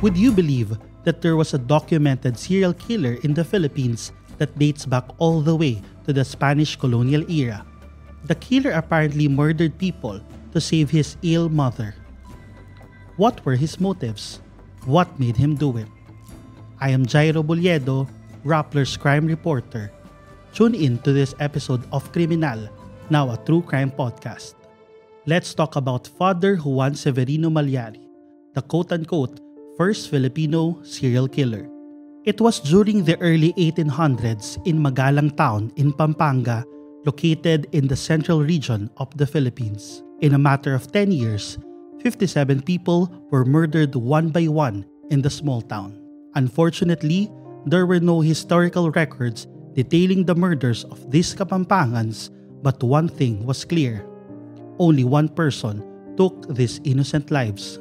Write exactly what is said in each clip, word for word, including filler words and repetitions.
Would you believe that there was a documented serial killer in the Philippines that dates back all the way to the Spanish colonial era? The killer apparently murdered people to save his ill mother. What were his motives? What made him do it? I am Jairo Bulyedo, Rappler's crime reporter. Tune in to this episode of Criminal, now a true crime podcast. Let's talk about Father Juan Severino Mallari, the quote-unquote first Filipino serial killer. It was during the early eighteen hundreds in Magalang town in Pampanga, located in the central region of the Philippines. In a matter of ten years, fifty-seven people were murdered one by one in the small town. Unfortunately, there were no historical records detailing the murders of these Kapampangans, but one thing was clear. Only one person took these innocent lives.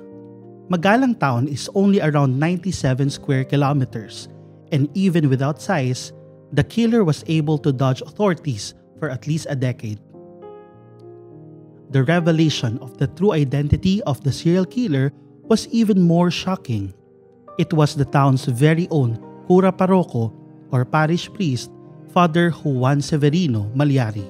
Magalang town is only around ninety-seven square kilometers, and even without size, the killer was able to dodge authorities for at least a decade. The revelation of the true identity of the serial killer was even more shocking. It was the town's very own cura parroco or parish priest, Father Juan Severino Mallari.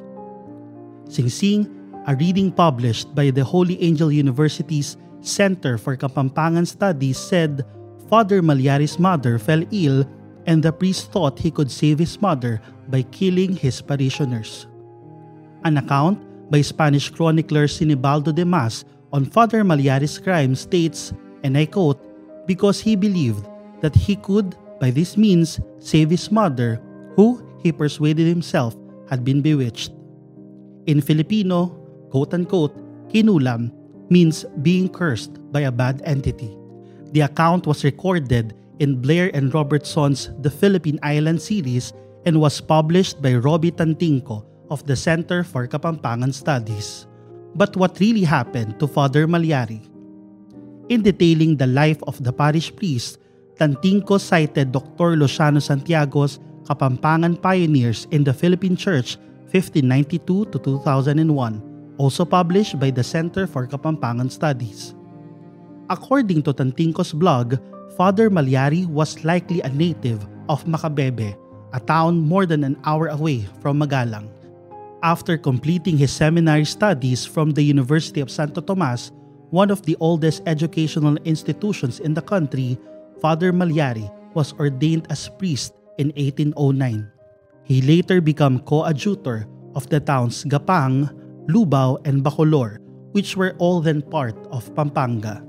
Sing Sing, a reading published by the Holy Angel University's Center for Kapampangan Studies, said Father Mallari's mother fell ill and the priest thought he could save his mother by killing his parishioners. An account by Spanish chronicler Sinibaldo de Mas on Father Mallari's crime states, and I quote, "Because he believed that he could, by this means, save his mother, who, he persuaded himself, had been bewitched." In Filipino, quote-unquote, kinulam means being cursed by a bad entity. The account was recorded in Blair and Robertson's The Philippine Island series and was published by Robbie Tantingco of the Center for Kapampangan Studies. But what really happened to Father Mallari? In detailing the life of the parish priest, Tantingco cited Doctor Luciano Santiago's Kapampangan Pioneers in the Philippine Church fifteen ninety-two to two thousand one, also published by the Center for Kapampangan Studies. According to Tantingco's blog, Father Mallari was likely a native of Makabebe, a town more than an hour away from Magalang. After completing his seminary studies from the University of Santo Tomas, one of the oldest educational institutions in the country, Father Mallari was ordained as priest in eighteen oh nine. He later became coadjutor of the towns Gapang, Lubao, and Bacolor, which were all then part of Pampanga.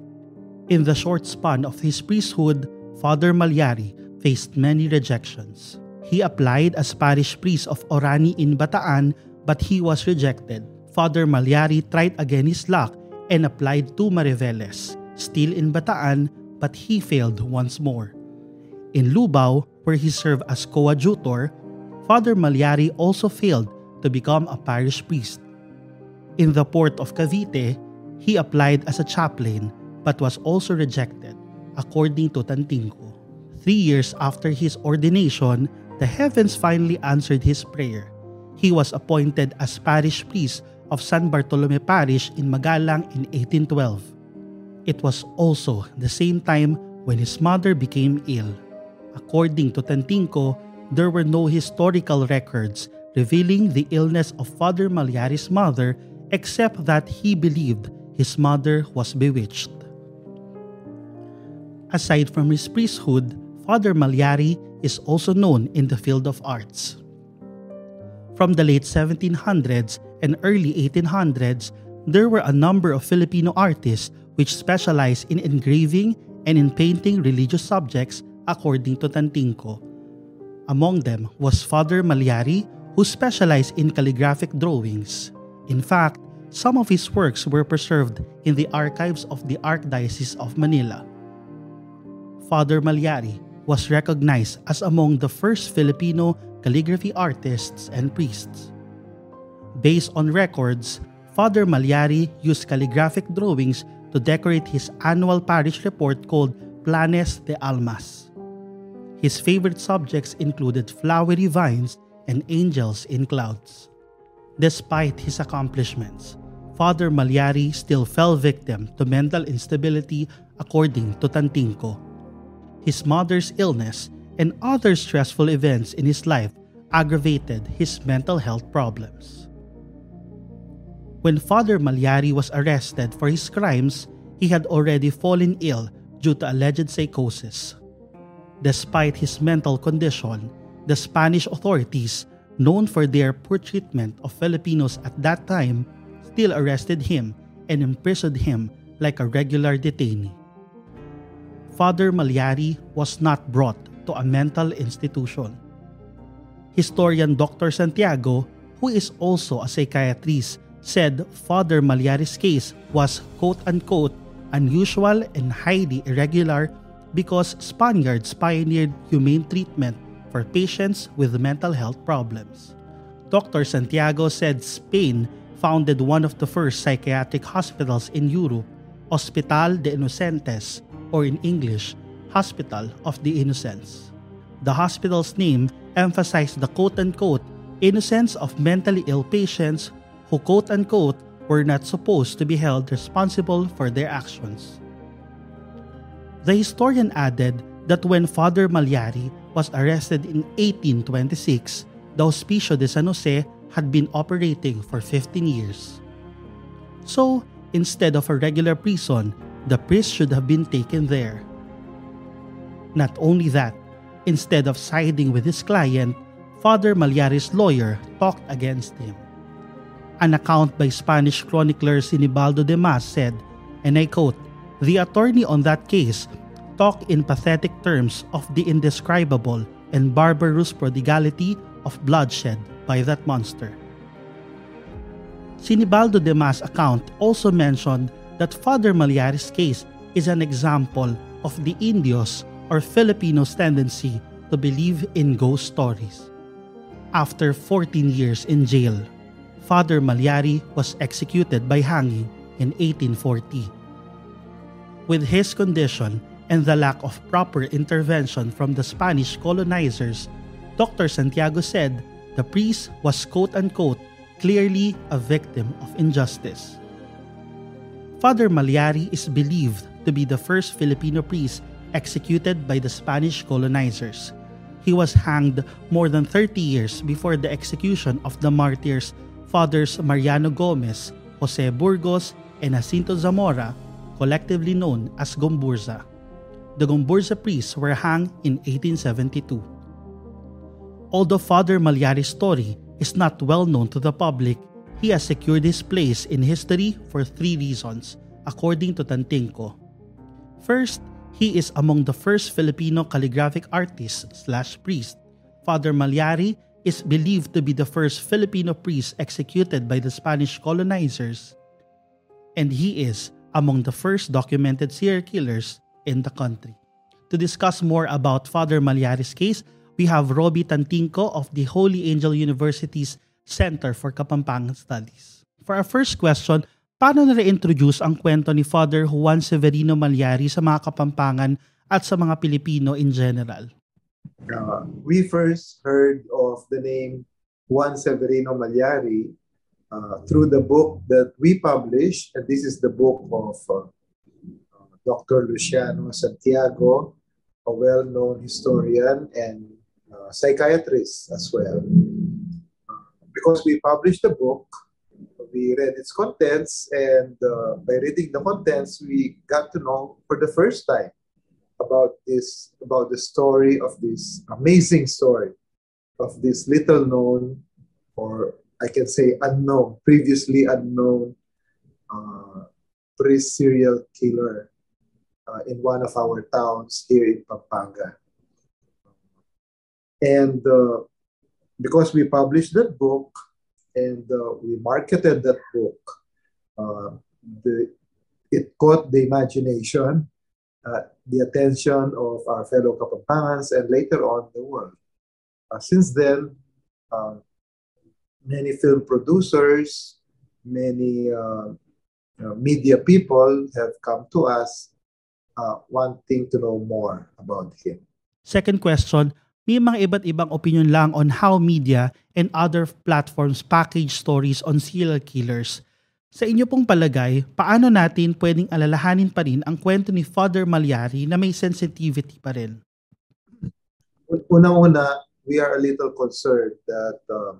In the short span of his priesthood, Father Mallari faced many rejections. He applied as parish priest of Orani in Bataan, but he was rejected. Father Mallari tried again his luck and applied to Mariveles, still in Bataan, but he failed once more. In Lubao, where he served as coadjutor, Father Mallari also failed to become a parish priest. In the port of Cavite, he applied as a chaplain but was also rejected, according to Tantingco. Three years after his ordination, the heavens finally answered his prayer. He was appointed as parish priest of San Bartolome Parish in Magalang in eighteen twelve. It was also the same time when his mother became ill. According to Tantingco, there were no historical records revealing the illness of Father Mallari's mother, except that he believed his mother was bewitched. Aside from his priesthood, Father Mallari is also known in the field of arts. From the late seventeen hundreds and early eighteen hundreds, there were a number of Filipino artists which specialized in engraving and in painting religious subjects, according to Tantingco. Among them was Father Mallari, who specialized in calligraphic drawings. In fact, some of his works were preserved in the archives of the Archdiocese of Manila. Father Mallari was recognized as among the first Filipino calligraphy artists and priests. Based on records, Father Mallari used calligraphic drawings to decorate his annual parish report called Planes de Almas. His favorite subjects included flowery vines and angels in clouds. Despite his accomplishments, Father Mallari still fell victim to mental instability, according to Tantingco. his mother's illness, and other stressful events in his life aggravated his mental health problems. When Father Mallari was arrested for his crimes, he had already fallen ill due to alleged psychosis. Despite his mental condition, the Spanish authorities, known for their poor treatment of Filipinos at that time, still arrested him and imprisoned him like a regular detainee. Father Mallari was not brought to a mental institution. Historian Doctor Santiago, who is also a psychiatrist, said Father Mallari's case was quote-unquote unusual and highly irregular because Spaniards pioneered humane treatment for patients with mental health problems. Doctor Santiago said Spain founded one of the first psychiatric hospitals in Europe, Hospital de Inocentes, or in English, Hospital of the Innocents. The hospital's name emphasized the quote-unquote innocence of mentally ill patients who quote-unquote were not supposed to be held responsible for their actions. The historian added that when Father Mallari was arrested in eighteen twenty-six, the Hospicio de San Jose had been operating for fifteen years. So, instead of a regular prison, the priest should have been taken there. Not only that, instead of siding with his client, Father Mallari's lawyer talked against him. An account by Spanish chronicler Sinibaldo de Mas said, and I quote, "The attorney on that case talked in pathetic terms of the indescribable and barbarous prodigality of bloodshed by that monster." Sinibaldo de Mas' account also mentioned that Father Mallari's case is an example of the Indios or Filipinos' tendency to believe in ghost stories. After fourteen years in jail, Father Mallari was executed by hanging in eighteen forty. With his condition and the lack of proper intervention from the Spanish colonizers, Doctor Santiago said the priest was quote-unquote clearly a victim of injustice. Father Mallari is believed to be the first Filipino priest executed by the Spanish colonizers. He was hanged more than thirty years before the execution of the martyrs Fathers Mariano Gomez, Jose Burgos, and Jacinto Zamora, collectively known as Gomburza. The Gomburza priests were hanged in eighteen seventy-two. Although Father Mallari's story is not well known to the public, he has secured his place in history for three reasons, according to Tantingco. First, he is among the first Filipino calligraphic artists slash priest. Father Mallari is believed to be the first Filipino priest executed by the Spanish colonizers, and he is among the first documented serial killers in the country. To discuss more about Father Mallari's case, we have Robbie Tantingco of the Holy Angel University's Center for Kapampangan Studies. For our first question, paano na reintroduce ang kwento ni Father Juan Severino Mallari sa mga Kapampangan at sa mga Pilipino in general? Uh, we first heard of the name Juan Severino Mallari uh, through the book that we published, and this is the book of uh, uh, Doctor Luciano Santiago, a well-known historian and uh, psychiatrist as well. Because we published the book, we read its contents, and uh, by reading the contents, we got to know for the first time about this, about the story of this amazing story of this little known, or I can say unknown, previously unknown uh, priest serial killer uh, in one of our towns here in Pampanga. And uh, because we published that book and uh, we marketed that book, uh, the, it caught the imagination, Uh, the attention of our fellow Kapampangans, and later on the world. Uh, since then, uh, many film producers, many uh, uh, media people have come to us uh, wanting to know more about him. Second question, may mga iba't ibang opinion lang on how media and other platforms package stories on serial killers. Sa inyo pong palagay, paano natin pwedeng alalahanin pa rin ang kwento ni Father Mallari na may sensitivity pa rin? Unang-una, we are a little concerned that uh,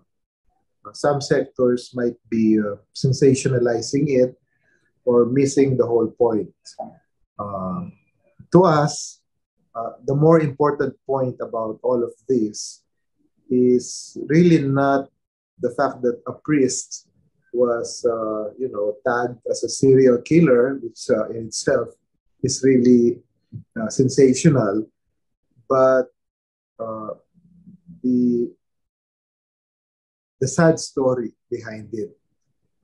some sectors might be uh, sensationalizing it or missing the whole point. Uh, to us, uh, the more important point about all of this is really not the fact that a priest was, uh, you know, tagged as a serial killer, which uh, in itself is really uh, sensational. But uh, the the sad story behind it,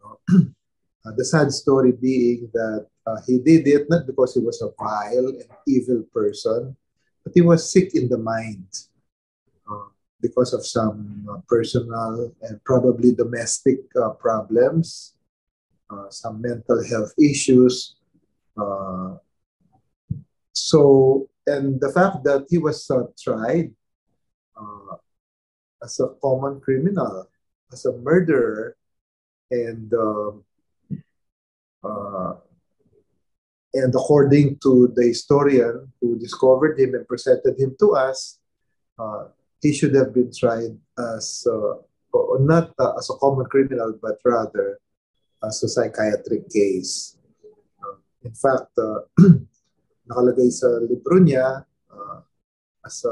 uh, the sad story being that uh, he did it not because he was a vile and evil person, but he was sick in the mind uh, because of some uh, personal and probably domestic uh, problems, uh, some mental health issues. Uh, so, and the fact that he was uh, tried uh, as a common criminal, as a murderer, and uh, uh, and according to the historian who discovered him and presented him to us, uh, he should have been tried as, uh, not uh, as a common criminal, but rather as a psychiatric case. Uh, in fact, uh, nakalagay sa libro niya uh, as, a,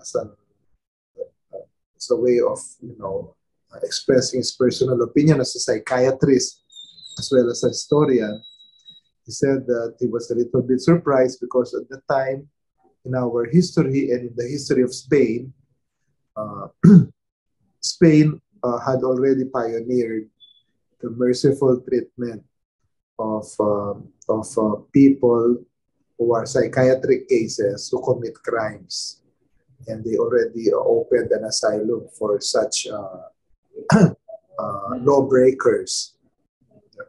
as, a, uh, as a way of, you know, uh, expressing his personal opinion as a psychiatrist as well as a historian. He said that he was a little bit surprised because at the time in our history and in the history of Spain, Uh, Spain uh, had already pioneered the merciful treatment of, uh, of uh, people who are psychiatric cases who commit crimes. And they already opened an asylum for such uh, uh, lawbreakers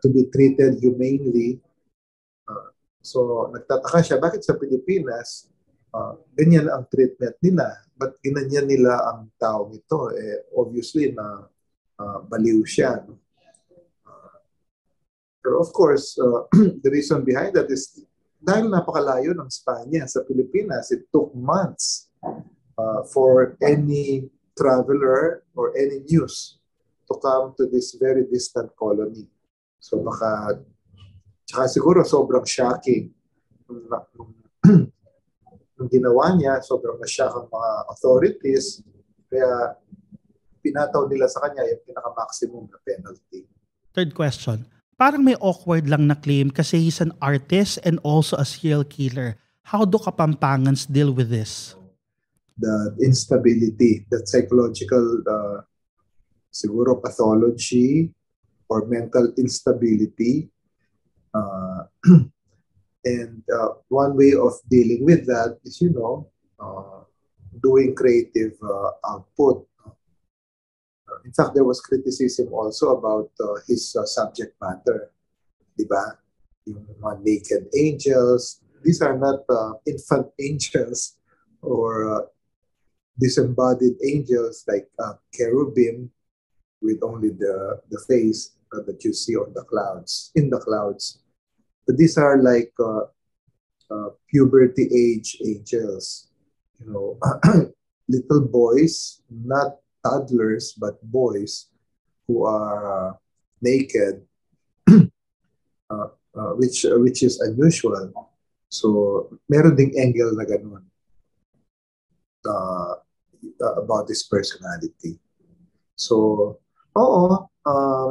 to be treated humanely. Uh, so nagtataka siya, bakit sa Pilipinas, Uh, ganyan ang treatment nila. But ginanyan nila ang taong ito. Eh, obviously, na uh, baliw siya. Uh, pero of course, uh, the reason behind that is dahil napakalayo ng Spanya sa Pilipinas, it took months uh, for any traveler or any news to come to this very distant colony. So baka, tsaka siguro sobrang shocking ang ginawa niya, sobrang na-shock ang mga authorities, kaya pinataw nila sa kanya yung pinaka-maximum na penalty. Third question, parang may awkward lang na claim kasi he's an artist and also a serial killer. How do Kapampangans deal with this? The instability, the psychological, uh, siguro pathology or mental instability. Uh, And uh, one way of dealing with that is, you know, uh, doing creative uh, output. Uh, in fact, there was criticism also about uh, his uh, subject matter, diba? Yung mga naked angels. These are not uh, infant angels or uh, disembodied angels like uh, cherubim with only the, the face uh, that you see on the clouds, in the clouds. But these are like uh, uh, puberty age angels, you know, little boys, not toddlers, but boys who are uh, naked, uh, uh, which uh, which is unusual. So, meron ding angel na ganun uh, about his personality. So, oo, uh,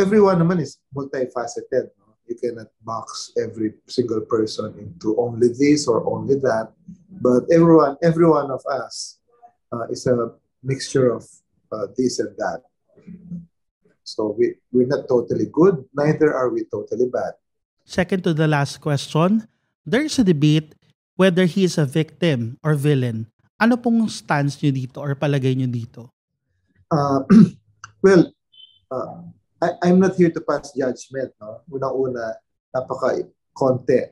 everyone naman is multifaceted. You cannot box every single person into only this or only that, but everyone, every one of us uh, is a mixture of uh, this and that. So we, we're not totally good, neither are we totally bad. Second to the last question, there's a debate whether he is a victim or villain. Ano pong stance nyo dito or palagay nyo dito? Uh, well, uh, I, I'm not here to pass judgment. No? Una-una, napaka-konti,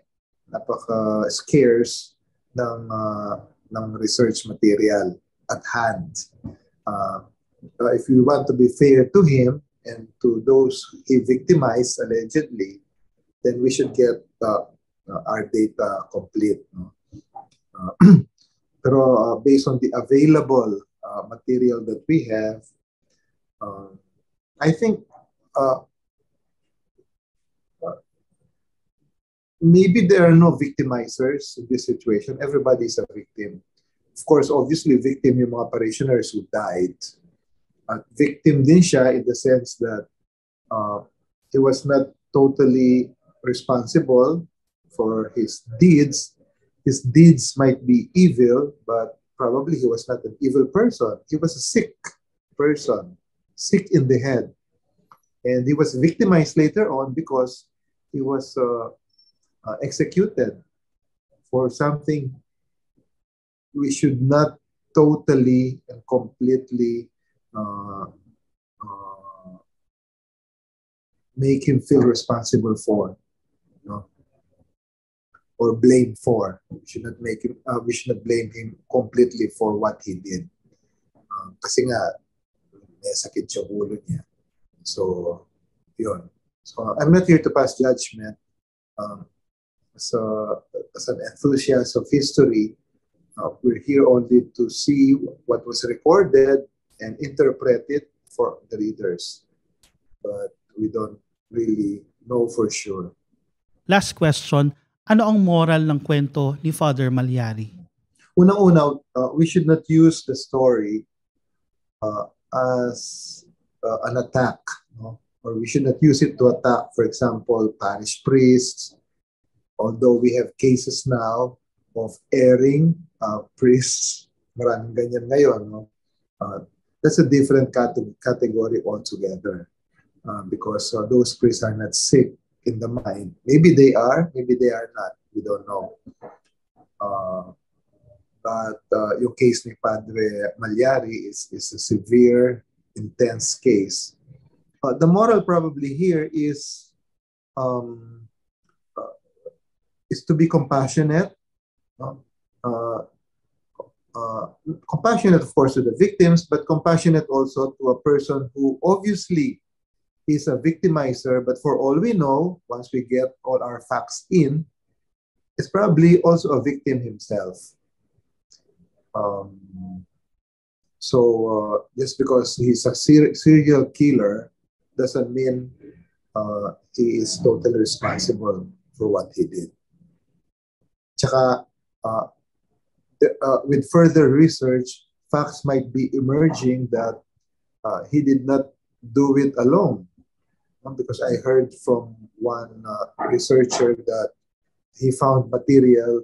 napaka-scarce ng, uh, ng research material at hand. Uh, if you want to be fair to him, and to those he victimized allegedly, then we should get uh, uh, our data complete. No? Uh, pero uh, based on the available uh, material that we have, uh, I think uh, uh, maybe there are no victimizers in this situation. Everybody's a victim. Of course, obviously, victim yung mga parishioners who died. At victim din siya in the sense that uh, he was not totally responsible for his deeds. His deeds might be evil, but probably he was not an evil person. He was a sick person, sick in the head. And he was victimized later on because he was uh, uh, executed for something we should not totally and completely uh, uh, make him feel responsible for, you know, or blame for. We should not make him. Uh, we should not blame him completely for what he did. Uh, kasi nga, may sakit yung ulo niya. So, yun. So, I'm not here to pass judgment. Um, so, as an enthusiast of history, Uh, we're here only to see what was recorded and interpret it for the readers. But we don't really know for sure. Last question, ano ang moral ng kwento ni Father Mallari? Unang-una, uh, we should not use the story uh, as uh, an attack. No? Or we should not use it to attack, for example, parish priests. Although we have cases now of erring uh, priests, maraming ganyan ngayon. No? Uh, that's a different cat category altogether uh, because uh, those priests are not sick in the mind. Maybe they are, maybe they are not. We don't know. Uh, but uh, yung case ni Padre Mallari is, is a severe, intense case. Uh, the moral probably here is, um, uh, is to be compassionate. Uh, uh, compassionate, of course, to the victims, but compassionate also to a person who obviously is a victimizer, but for all we know, once we get all our facts in, is probably also a victim himself. Um, so uh, just because he's a ser serial killer doesn't mean uh, he is totally responsible for what he did. Tsaka, Uh, the, uh, with further research, facts might be emerging that uh, he did not do it alone. Because I heard from one uh, researcher that he found material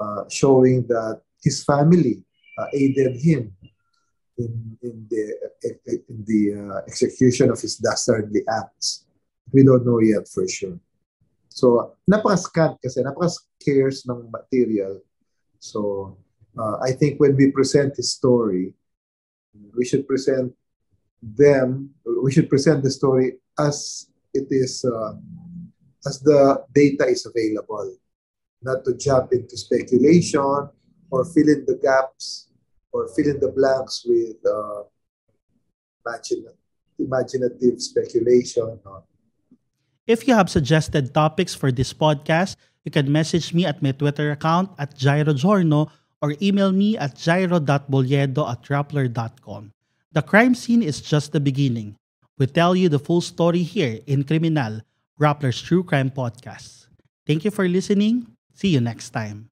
uh, showing that his family uh, aided him in, in the, in the uh, execution of his dastardly acts. We don't know yet for sure. So, napaka-scant kasi, napaka-scarce ng material. So, uh, I think when we present the story, we should present them, we should present the story as it is, uh, as the data is available. Not to jump into speculation or fill in the gaps or fill in the blanks with uh, imaginative, imaginative speculation. Or, if you have suggested topics for this podcast, you can message me at my Twitter account at JairoGiorno or email me at jairo dot bulyedo at rappler dot com. The crime scene is just the beginning. We tell you the full story here in Criminal, Rappler's True Crime Podcast. Thank you for listening. See you next time.